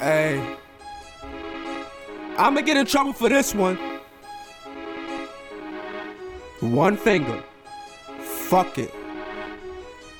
Hey, I'ma get in trouble for this one. One finger. Fuck it.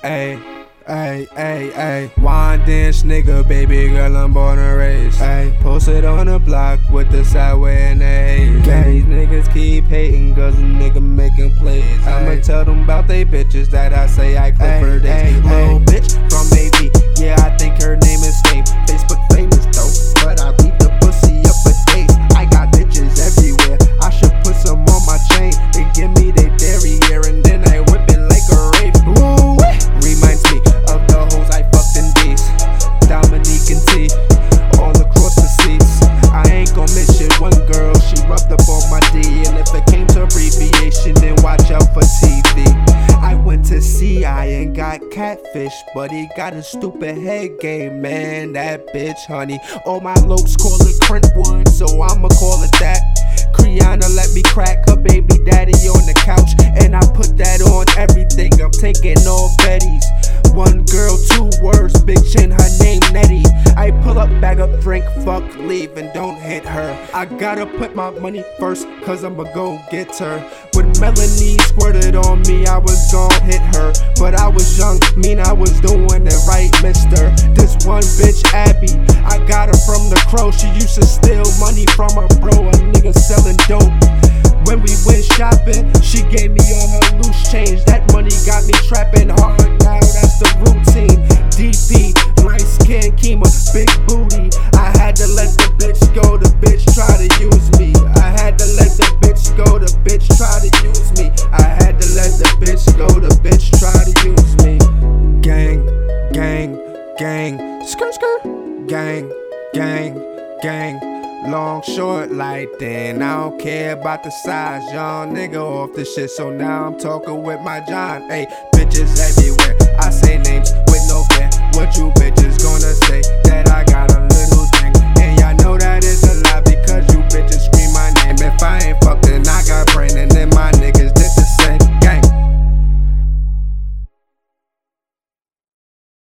Hey, hey, hey, hey. Wine dance nigga, baby girl, I'm born and raised. Hey, posted on the block with the sideway and the haze. These niggas keep hating, cause a nigga making plays. I'ma tell them about they bitches that I say I clip for days. Little bitch from baby, yeah, I think her name is Fame. Facebook famous though, but I beat the pussy up for days. I got bitches everywhere, I should put some on my chain. They give me they derriere and then I whip it like a rape. Ooh, reminds me of the hoes I fucked in these. Dominique and T, all across the seats. I ain't gon' miss shit, one girl, she rubbed up on my D. And if it came to abbreviation, then watch out for TV. I went to CI and got catfish, but he got a stupid head game, man, that bitch, honey. All my lokes call it Crentwood, so I'ma call it that. Kriana let me crack her baby daddy on the couch, and I put that on everything, I'm taking all Betty's. One girl, two words, big chin, her name Nettie. I pull up, bag up, drink, fuck, leave, and don't hit her. I gotta put my money first, cause I'ma go get her. When Melanie squirted on me, I was gonna hit her, but I was young, mean I was doing it right, mister. This one bitch, Abby, I got her from the Crow. She used to steal money from her bro, a nigga selling dope. When we went shopping, she gave me all her loose change. That money got me trapping hard, now that's the routine. DP, light skin, chemo, big booty. I had to let the bitch go, the bitch try to use me. I had to let the bitch go, the bitch try to use me. I had to let the bitch go, the bitch try to use me. Gang, gang, gang, skirt, skirt. Gang, gang, gang. Long, short, light, thin, I don't care about the size. Y'all nigga off the shit, so now I'm talking with my John. Ayy, bitches everywhere, I say names.